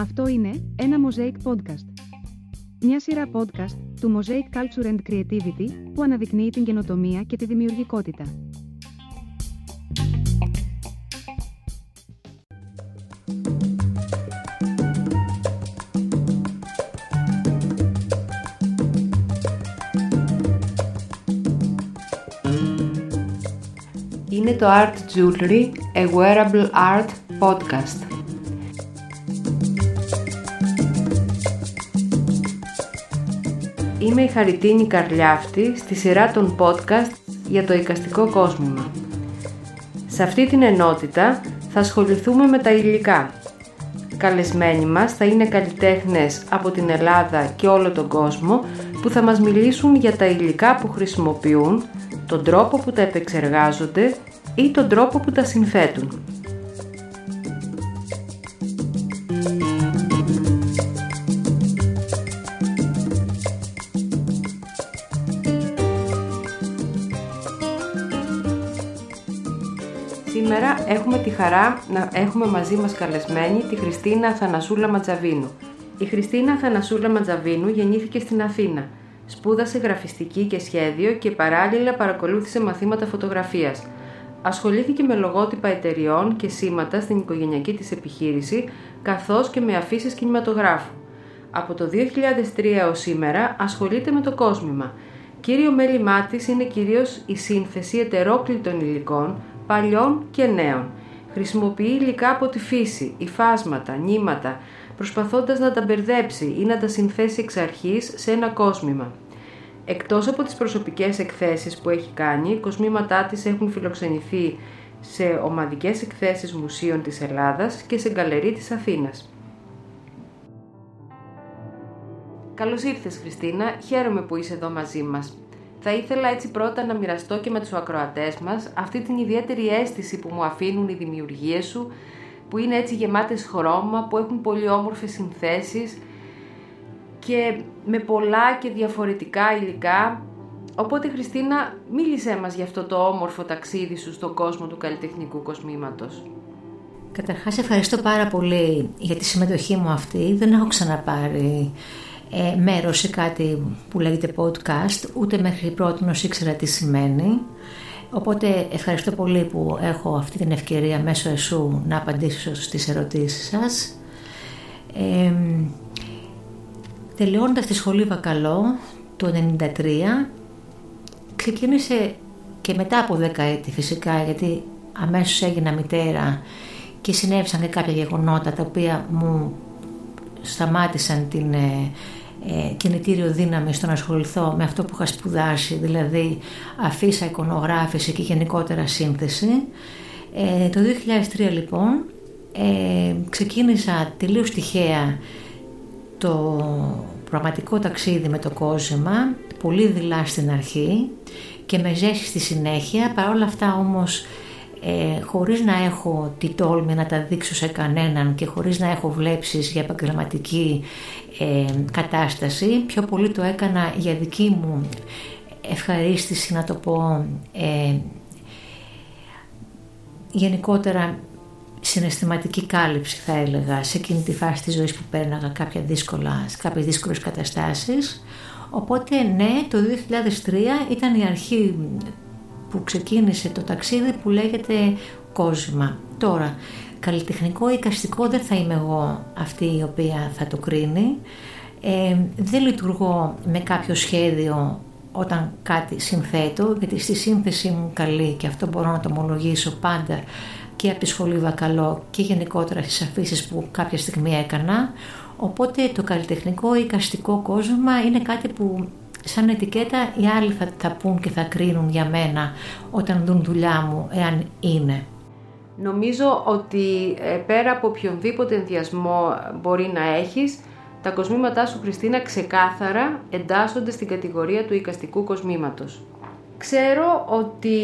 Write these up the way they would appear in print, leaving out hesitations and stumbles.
Αυτό είναι ένα Mosaic Podcast. Μια σειρά podcast του Mosaic Culture and Creativity που αναδεικνύει την καινοτομία και τη δημιουργικότητα. Είναι το Art Jewelry, a wearable art podcast. Είμαι η Χαριτίνη Καρλιάφτη στη σειρά των podcast για το εικαστικό κόσμημα. Σε αυτή την ενότητα θα ασχοληθούμε με τα υλικά. Καλεσμένοι μας θα είναι καλλιτέχνες από την Ελλάδα και όλο τον κόσμο που θα μας μιλήσουν για τα υλικά που χρησιμοποιούν, τον τρόπο που τα επεξεργάζονται ή τον τρόπο που τα συνθέτουν. Σήμερα έχουμε τη χαρά να έχουμε μαζί μας καλεσμένη τη Χριστίνα Αθανασούλα Μαντζαβίνου. Η Χριστίνα Αθανασούλα Μαντζαβίνου γεννήθηκε στην Αθήνα. Σπούδασε γραφιστική και σχέδιο και παράλληλα παρακολούθησε μαθήματα φωτογραφίας. Ασχολήθηκε με λογότυπα εταιριών και σήματα στην οικογενειακή της επιχείρηση, καθώς και με αφήσεις κινηματογράφου. Από το 2003 έως σήμερα ασχολείται με το κόσμημα. Κύριο μέλημά της είναι κυρίως η σύνθεση ετερόκλητων υλικών, παλιών και νέων. Χρησιμοποιεί υλικά από τη φύση, υφάσματα, νήματα, προσπαθώντας να τα μπερδέψει ή να τα συνθέσει εξ αρχής σε ένα κόσμημα. Εκτός από τις προσωπικές εκθέσεις που έχει κάνει, οι κοσμήματά της έχουν φιλοξενηθεί σε ομαδικές εκθέσεις μουσείων της Ελλάδας και σε γκαλερί της Αθήνας. Καλώς ήρθες, Χριστίνα, χαίρομαι που είσαι εδώ μαζί μας. Θα ήθελα έτσι πρώτα να μοιραστώ και με τους ακροατές μας αυτή την ιδιαίτερη αίσθηση που μου αφήνουν οι δημιουργίες σου, που είναι έτσι γεμάτες χρώμα, που έχουν πολύ όμορφες συνθέσεις και με πολλά και διαφορετικά υλικά. Οπότε, Χριστίνα, μίλησέ μας για αυτό το όμορφο ταξίδι σου στον κόσμο του καλλιτεχνικού κοσμήματος. Καταρχάς, ευχαριστώ πάρα πολύ για τη συμμετοχή μου αυτή. Δεν έχω ξαναπάρει μέρος σε κάτι που λέγεται podcast, ούτε μέχρι πρότινος ήξερα τι σημαίνει. Οπότε ευχαριστώ πολύ που έχω αυτή την ευκαιρία μέσω εσού να απαντήσω στις ερωτήσεις σας. Τελειώνοντας τη σχολή Βακαλό το 1993, ξεκίνησε και μετά από 10 έτη φυσικά, γιατί αμέσως έγινα μητέρα και συνέβησαν και κάποια γεγονότα τα οποία μου σταμάτησαν την κινητήριο δύναμη στο να ασχοληθώ με αυτό που είχα σπουδάσει, δηλαδή αφίσα, εικονογράφηση και γενικότερα σύνθεση. Το 2003 λοιπόν ξεκίνησα τελείως τυχαία το πραγματικό ταξίδι με το κόσμημα, πολύ δειλά στην αρχή και με ζέση στη συνέχεια, παρόλα αυτά όμως χωρίς να έχω τη τόλμη να τα δείξω σε κανέναν και χωρίς να έχω βλέψεις για επαγγελματική κατάσταση. Πιο πολύ το έκανα για δική μου ευχαρίστηση, να το πω, γενικότερα συναισθηματική κάλυψη θα έλεγα, σε εκείνη τη φάση της ζωής που πέρναγα κάποιες δύσκολες καταστάσεις. Οπότε ναι, το 2003 ήταν η αρχή που ξεκίνησε το ταξίδι που λέγεται κόσμημα. Τώρα, καλλιτεχνικό ή εικαστικό δεν θα είμαι εγώ αυτή η οποία θα το κρίνει. Δεν λειτουργώ με κάποιο σχέδιο όταν κάτι συνθέτω, γιατί στη σύνθεση μου καλή, και αυτό μπορώ να το ομολογήσω πάντα και από τη σχολή Βακαλό και γενικότερα στις αφήσεις που κάποια στιγμή έκανα. Οπότε το καλλιτεχνικό ή εικαστικό κόσμημα είναι κάτι που σαν ετικέτα οι άλλοι θα τα πούν και θα κρίνουν για μένα όταν δουν δουλειά μου, εάν είναι. Νομίζω ότι πέρα από οποιονδήποτε ενδιασμό μπορεί να έχεις, τα κοσμήματά σου, Χριστίνα, ξεκάθαρα εντάσσονται στην κατηγορία του εικαστικού κοσμήματος. Ξέρω ότι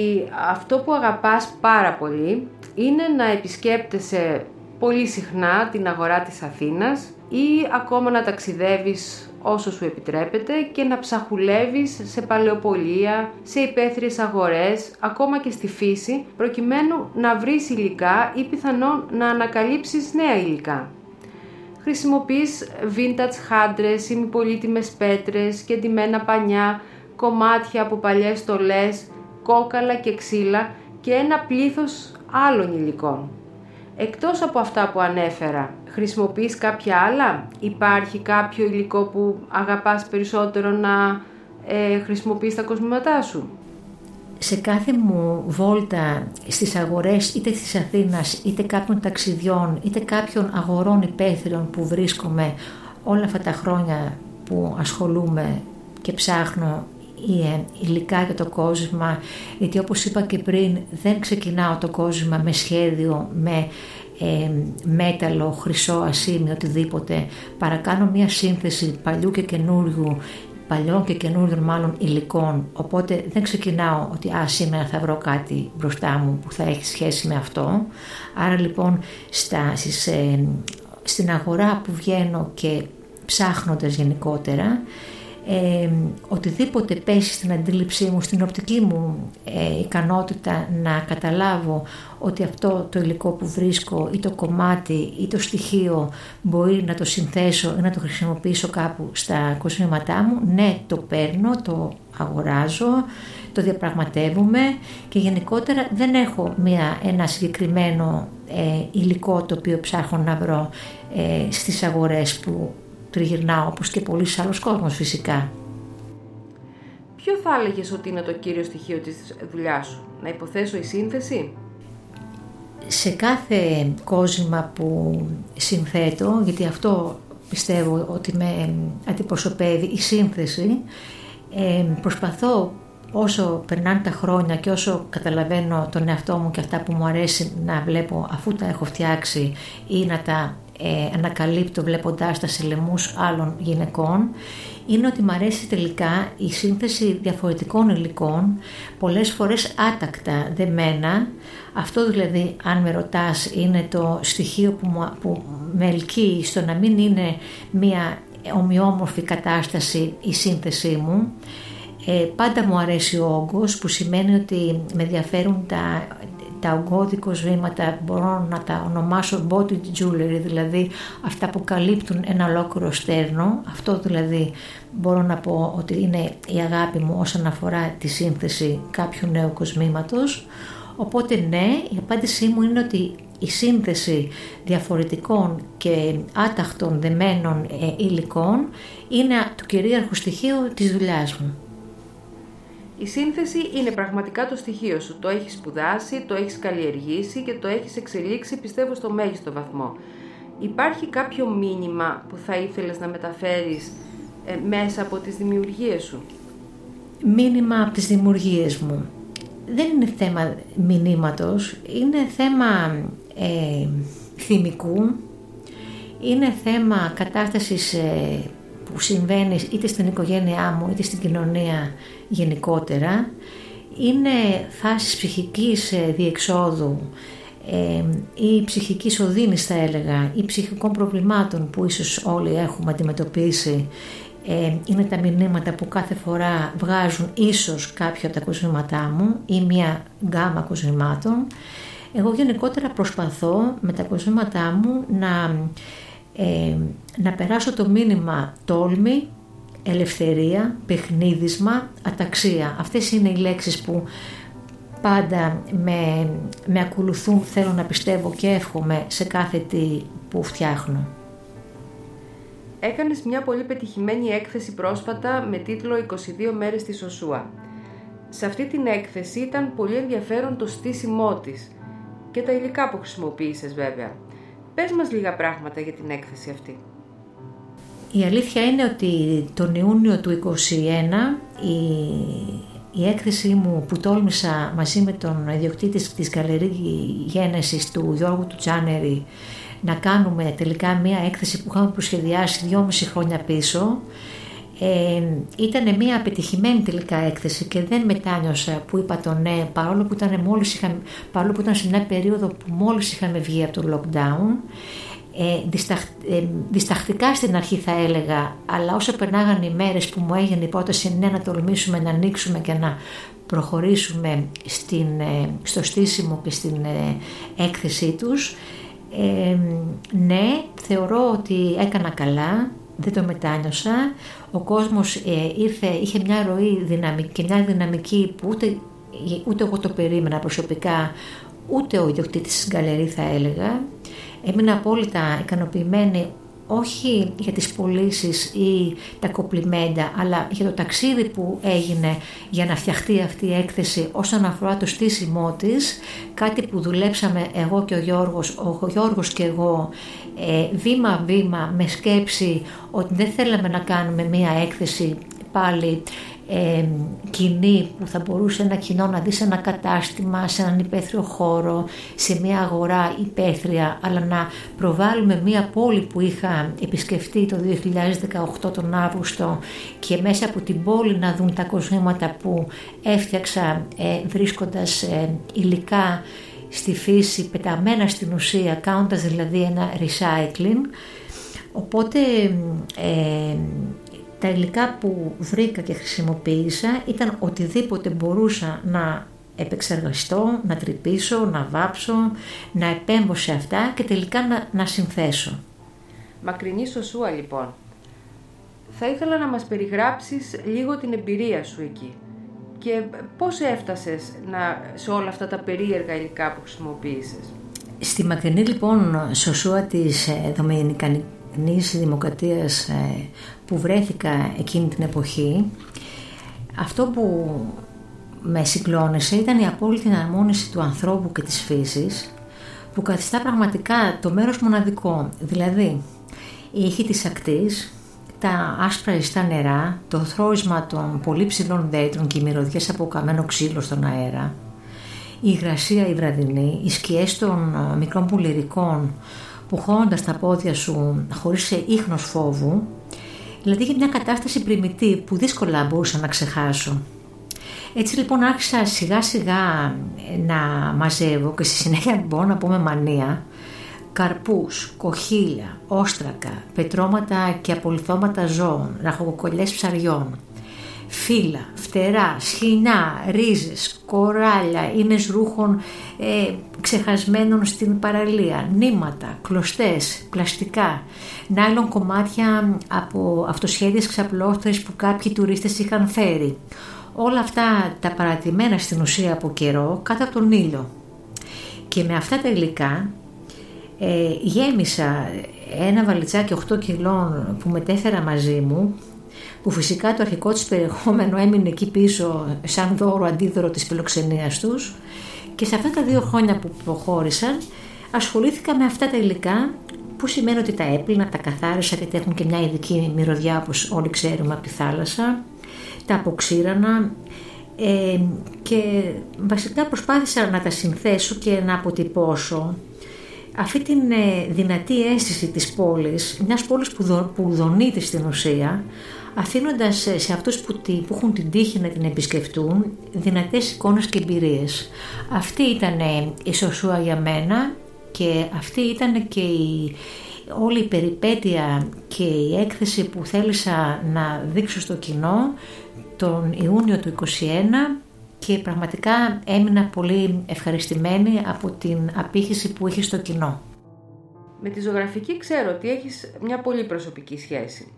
αυτό που αγαπάς πάρα πολύ είναι να επισκέπτεσαι πολύ συχνά την αγορά της Αθήνας ή ακόμα να ταξιδεύεις όσο σου επιτρέπεται και να ψαχουλεύεις σε παλαιοπολία, σε υπαίθριες αγορές, ακόμα και στη φύση, προκειμένου να βρεις υλικά ή πιθανόν να ανακαλύψεις νέα υλικά. χρησιμοποιείς vintage χάντρες ή μη πολύτιμες πέτρες και ντυμένα πανιά, κομμάτια από παλιές στολές, κόκαλα και ξύλα και ένα πλήθος άλλων υλικών. Εκτός από αυτά που ανέφερα, χρησιμοποιείς κάποια άλλα? Υπάρχει κάποιο υλικό που αγαπάς περισσότερο να χρησιμοποιείς τα κοσμήματά σου? Σε κάθε μου βόλτα στις αγορές, είτε της Αθήνας, είτε κάποιων ταξιδιών, είτε κάποιων αγορών υπαίθριων που βρίσκομαι όλα αυτά τα χρόνια που ασχολούμαι και ψάχνω υλικά για το κόσμημα, γιατί όπως είπα και πριν δεν ξεκινάω το κόσμημα με σχέδιο, με μέταλλο, χρυσό, ασήμι, οτιδήποτε. Παρακάνω μια σύνθεση παλιού και καινούριου, παλιών και καινούριων μάλλον υλικών, οπότε δεν ξεκινάω ότι σήμερα θα βρω κάτι μπροστά μου που θα έχει σχέση με αυτό. Άρα λοιπόν στην αγορά που βγαίνω και ψάχνοντας γενικότερα, οτιδήποτε πέσει στην αντίληψή μου, στην οπτική μου ικανότητα να καταλάβω ότι αυτό το υλικό που βρίσκω ή το κομμάτι ή το στοιχείο μπορεί να το συνθέσω ή να το χρησιμοποιήσω κάπου στα κοσμήματά μου, ναι, το παίρνω, το αγοράζω, το διαπραγματεύομαι και γενικότερα δεν έχω ένα συγκεκριμένο υλικό το οποίο ψάχνω να βρω στις αγορές που τριγυρνάω, όπως και πολλοί άλλος κόσμος φυσικά. Ποιο θα έλεγες ότι είναι το κύριο στοιχείο της δουλειάς σου? Να υποθέσω η σύνθεση? Σε κάθε κόσμημα που συνθέτω, γιατί αυτό πιστεύω ότι με αντιπροσωπεύει η σύνθεση, προσπαθώ όσο περνάνε τα χρόνια και όσο καταλαβαίνω τον εαυτό μου και αυτά που μου αρέσει να βλέπω αφού τα έχω φτιάξει ή να τα ανακαλύπτω βλέποντάς τα σε λαιμούς άλλων γυναικών, είναι ότι μου αρέσει τελικά η σύνθεση διαφορετικών υλικών, πολλές φορές άτακτα δεμένα. Αυτό δηλαδή, αν με ρωτάς, είναι το στοιχείο που με ελκύει στο να μην είναι μια ομοιόμορφη κατάσταση η σύνθεσή μου. Πάντα μου αρέσει ο όγκος, που σημαίνει ότι με ενδιαφέρουν τα ογκώδη κοσμήματα, μπορώ να τα ονομάσω body jewelry, δηλαδή αυτά που καλύπτουν ένα ολόκληρο στέρνο. Αυτό δηλαδή μπορώ να πω ότι είναι η αγάπη μου όσον αφορά τη σύνθεση κάποιου νέου κοσμήματος. Οπότε ναι, η απάντησή μου είναι ότι η σύνθεση διαφορετικών και άταχτων δεμένων υλικών είναι το κυρίαρχο στοιχείο της δουλειάς μου. Η σύνθεση είναι πραγματικά το στοιχείο σου. Το έχεις σπουδάσει, το έχεις καλλιεργήσει και το έχεις εξελίξει, πιστεύω, στο μέγιστο βαθμό. Υπάρχει κάποιο μήνυμα που θα ήθελες να μεταφέρεις μέσα από τις δημιουργίες σου? Μήνυμα από τις δημιουργίες μου. Δεν είναι θέμα μηνύματος, είναι θέμα θυμικού, είναι θέμα κατάστασης που συμβαίνει είτε στην οικογένειά μου είτε στην κοινωνία γενικότερα. Είναι φάσεις ψυχικής διεξόδου ή ψυχικής οδύνης, θα έλεγα, ή ψυχικών προβλημάτων που ίσως όλοι έχουμε αντιμετωπίσει. Είναι τα μηνύματα που κάθε φορά βγάζουν ίσως κάποια από τα κοσμήματά μου ή μια γκάμα κοσμημάτων. Εγώ γενικότερα προσπαθώ με τα κοσμήματά μου να περάσω το μήνυμα τόλμη, ελευθερία, παιχνίδισμα, αταξία. Αυτές είναι οι λέξεις που πάντα με ακολουθούν, θέλω να πιστεύω και εύχομαι σε κάθε τι που φτιάχνω. Έκανες μια πολύ πετυχημένη έκθεση πρόσφατα με τίτλο «22 μέρες στη Σοσούα». Σε αυτή την έκθεση ήταν πολύ ενδιαφέρον το στήσιμό της και τα υλικά που χρησιμοποίησες βέβαια. Πες μας λίγα πράγματα για την έκθεση αυτή. Η αλήθεια είναι ότι τον Ιούνιο του 2021 η έκθεση μου που τόλμησα μαζί με τον ιδιοκτήτη της Γκαλερί Γένεσης, του Γιώργου του Τζάνερη, να κάνουμε τελικά μία έκθεση που είχαμε προσχεδιάσει 2,5 χρόνια πίσω, ήταν μία επιτυχημένη τελικά έκθεση και δεν μετάνιωσα που είπα το ναι, παρόλο που ήταν σε μια περίοδο που μόλις είχαμε βγει από το lockdown. Διστακτικά στην αρχή, θα έλεγα, αλλά όσο περνάγαν οι μέρες που μου έγινε η πρόταση ναι, να τολμήσουμε, να ανοίξουμε και να προχωρήσουμε στο στήσιμο και στην έκθεσή τους, Ναι, θεωρώ ότι έκανα καλά, δεν το μετάνιωσα. Ο κόσμος ήρθε, είχε μια ροή δυναμική, και μια δυναμική που ούτε εγώ το περίμενα προσωπικά, ούτε ο ιδιοκτήτης της γκαλερί θα έλεγα. Έμεινα απόλυτα ικανοποιημένη, όχι για τις πωλήσεις ή τα κοπλιμέντα, αλλά για το ταξίδι που έγινε για να φτιαχτεί αυτή η έκθεση όσον αφορά το στήσιμό της, κάτι που δουλέψαμε εγώ και ο Γιώργος και εγώ βήμα-βήμα, με σκέψη ότι δεν θέλαμε να κάνουμε μία έκθεση πάλι κοινή που θα μπορούσε ένα κοινό να δει σε ένα κατάστημα, σε έναν υπαίθριο χώρο, σε μια αγορά υπαίθρια, αλλά να προβάλλουμε μια πόλη που είχα επισκεφτεί το 2018 τον Αύγουστο, και μέσα από την πόλη να δουν τα κοσμήματα που έφτιαξα βρίσκοντας υλικά στη φύση, πεταμένα στην ουσία, κάνοντας δηλαδή ένα recycling. Οπότε τα υλικά που βρήκα και χρησιμοποίησα ήταν οτιδήποτε μπορούσα να επεξεργαστώ, να τρυπήσω, να βάψω, να επέμβω σε αυτά και τελικά να συνθέσω. Μακρινή Σοσούα λοιπόν. Θα ήθελα να μας περιγράψεις λίγο την εμπειρία σου εκεί και πώς έφτασες σε όλα αυτά τα περίεργα υλικά που χρησιμοποίησες. Στη μακρινή λοιπόν Σοσούα της Δομινικανικής Δημοκρατίας που βρέθηκα εκείνη την εποχή, αυτό που με συγκλώνησε ήταν η απόλυτη εναρμόνιση του ανθρώπου και της φύσης, που καθιστά πραγματικά το μέρος μοναδικό. Δηλαδή, η ήχη της ακτής, τα άσπρα ιστά νερά, το θρώισμα των πολύ ψηλών δέντρων και οι μυρωδιές από καμένο ξύλο στον αέρα, η υγρασία η βραδινή, οι σκιές των μικρών πουλερικών που χώνοντας τα πόδια σου χωρίς ίχνος φόβου. Δηλαδή για μια κατάσταση πριμητή που δύσκολα μπορούσα να ξεχάσω. Έτσι λοιπόν άρχισα σιγά σιγά να μαζεύω και στη συνέχεια μπορώ να πω με μανία καρπούς, κοχύλια, όστρακα, πετρώματα και απολυθώματα ζώων, ραχοκοκολιές ψαριών, φύλλα, φτερά, σχοινιά, ρίζες, κοράλια, ίνες ρούχων ξεχασμένων στην παραλία, νήματα, κλωστές, πλαστικά, νάιλον κομμάτια από αυτοσχέδιες ξαπλώστρες που κάποιοι τουρίστες είχαν φέρει. Όλα αυτά τα παρατημένα στην ουσία από καιρό κάτω από τον ήλιο. Και με αυτά τα υλικά γέμισα ένα βαλιτσάκι 8 κιλών που μετέφερα μαζί μου, που φυσικά το αρχικό της περιεχόμενο έμεινε εκεί πίσω σαν δώρο-αντίδωρο της φιλοξενίας τους, και σε αυτά τα 2 χρόνια που προχώρησαν ασχολήθηκα με αυτά τα υλικά, που σημαίνει ότι τα έπλυνα, τα καθάρισα γιατί έχουν και μια ειδική μυρωδιά όπως όλοι ξέρουμε από τη θάλασσα, τα αποξήρανα και βασικά προσπάθησα να τα συνθέσω και να αποτυπώσω αυτή την δυνατή αίσθηση της πόλης, μιας πόλης που δονείται στην ουσία, αφήνοντας σε αυτούς που έχουν την τύχη να την επισκεφτούν δυνατές εικόνες και εμπειρίες. Αυτή ήταν η Σοσούα για μένα και αυτή ήταν και όλη η περιπέτεια και η έκθεση που θέλησα να δείξω στο κοινό τον Ιούνιο του 2021, και πραγματικά έμεινα πολύ ευχαριστημένη από την απήχηση που είχε στο κοινό. Με τη ζωγραφική ξέρω ότι έχεις μια πολύ προσωπική σχέση.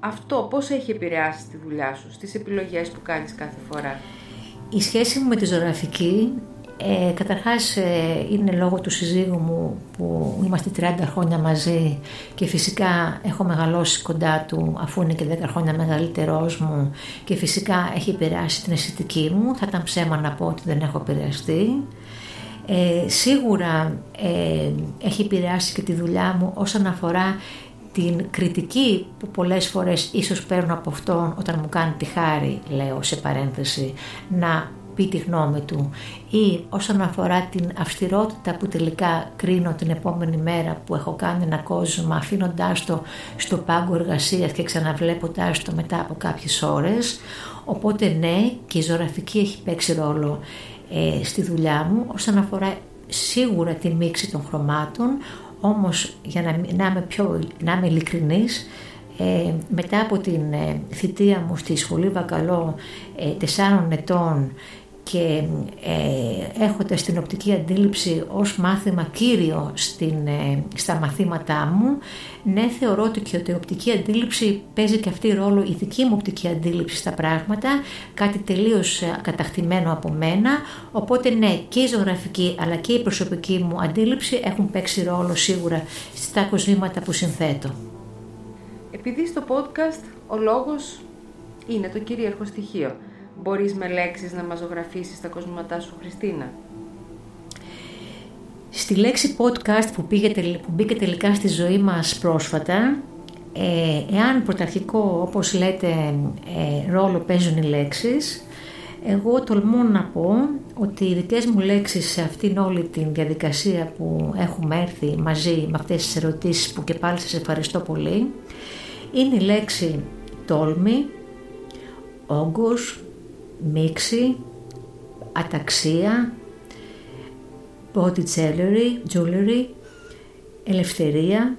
Αυτό πώς έχει επηρεάσει τη δουλειά σου, στις επιλογές που κάνεις κάθε φορά? Η σχέση μου με τη ζωγραφική, καταρχάς είναι λόγω του συζύγου μου που είμαστε 30 χρόνια μαζί και φυσικά έχω μεγαλώσει κοντά του αφού είναι και 10 χρόνια μεγαλύτερός μου, και φυσικά έχει επηρεάσει την αισθητική μου, θα ήταν ψέμα να πω ότι δεν έχω επηρεαστεί. Σίγουρα έχει επηρεάσει και τη δουλειά μου όσον αφορά την κριτική που πολλές φορές ίσως παίρνω από αυτόν όταν μου κάνει τη χάρη, λέω σε παρένθεση, να πει τη γνώμη του, ή όσον αφορά την αυστηρότητα που τελικά κρίνω την επόμενη μέρα που έχω κάνει ένα κόσμο, αφήνοντάς το στο πάγκο εργασίας και ξαναβλέποντάς το μετά από κάποιες ώρες. Οπότε ναι, και η ζωγραφική έχει παίξει ρόλο στη δουλειά μου όσον αφορά σίγουρα τη μίξη των χρωμάτων. Όμως για να είμαι ειλικρινής, μετά από την θητεία μου στη σχολή Βακαλό 4 ετών και έχοντας την οπτική αντίληψη ως μάθημα κύριο στα μαθήματά μου, ναι, θεωρώ ότι η οπτική αντίληψη παίζει και αυτή ρόλο, η δική μου οπτική αντίληψη στα πράγματα, κάτι τελείως κατακτημένο από μένα, οπότε ναι, και η ζωγραφική αλλά και η προσωπική μου αντίληψη έχουν παίξει ρόλο σίγουρα στα κοσμήματα που συνθέτω. Επειδή στο podcast ο λόγος είναι το κυρίαρχο στοιχείο, μπορείς με λέξεις να μας ζωγραφίσεις τα κοσμήματά σου, Χριστίνα? Στη λέξη podcast που μπήκε τελικά στη ζωή μας πρόσφατα, εάν πρωταρχικό, όπως λέτε, ρόλο παίζουν οι λέξεις, εγώ τολμώ να πω ότι οι δικές μου λέξεις σε αυτήν όλη την διαδικασία που έχουμε έρθει μαζί με αυτές τις ερωτήσεις, που και πάλι σας ευχαριστώ πολύ, είναι η λέξη τόλμη, όγκος, μίξη, αταξία, jewelry, ελευθερία,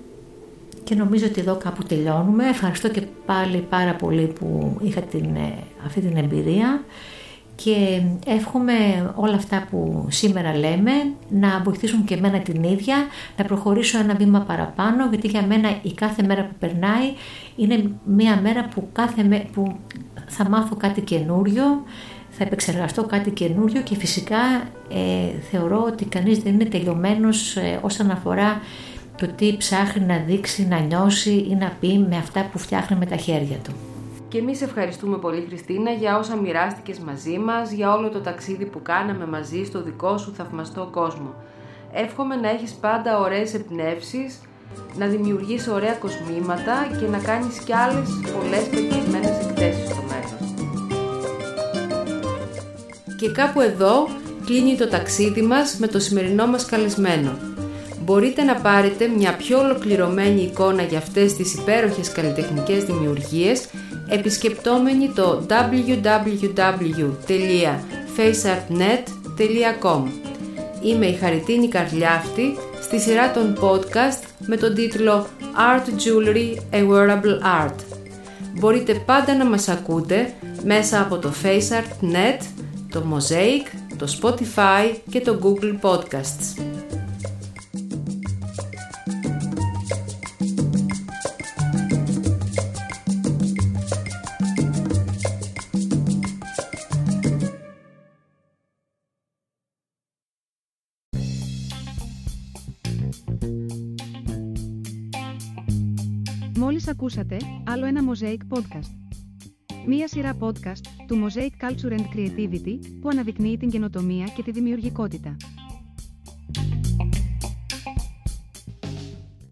και νομίζω ότι εδώ κάπου τελειώνουμε. Ευχαριστώ και πάλι πάρα πολύ που είχα αυτή την εμπειρία και εύχομαι όλα αυτά που σήμερα λέμε να βοηθήσουν και εμένα την ίδια να προχωρήσω ένα βήμα παραπάνω, γιατί για μένα η κάθε μέρα που περνάει είναι μια μέρα που θα μάθω κάτι καινούριο, θα επεξεργαστώ κάτι καινούριο, και φυσικά θεωρώ ότι κανείς δεν είναι τελειωμένος όσον αφορά το τι ψάχνει να δείξει, να νιώσει ή να πει με αυτά που φτιάχνει με τα χέρια του. Και εμείς ευχαριστούμε πολύ, Χριστίνα, για όσα μοιράστηκες μαζί μας, για όλο το ταξίδι που κάναμε μαζί στο δικό σου θαυμαστό κόσμο. Εύχομαι να έχεις πάντα ωραίες εμπνεύσεις, να δημιουργείς ωραία κοσμήματα και να κάνεις κι άλλες πολλές πετυχημένες εκθέσεις στο μέλλον. Και κάπου εδώ κλείνει το ταξίδι μας με το σημερινό μας καλεσμένο. Μπορείτε να πάρετε μια πιο ολοκληρωμένη εικόνα για αυτές τις υπέροχες καλλιτεχνικές δημιουργίες επισκεπτόμενοι το www.faceartnet.com. Είμαι η Χαριτίνη Καρλιάφτη στη σειρά των podcast με τον τίτλο Art Jewelry and Wearable Art. Μπορείτε πάντα να μας ακούτε μέσα από το FaceArtNet, το Mosaic, το Spotify και το Google Podcasts. Μόλις ακούσατε άλλο ένα Mosaic Podcast. Μία σειρά podcast του Mosaic Culture and Creativity που αναδεικνύει την καινοτομία και τη δημιουργικότητα.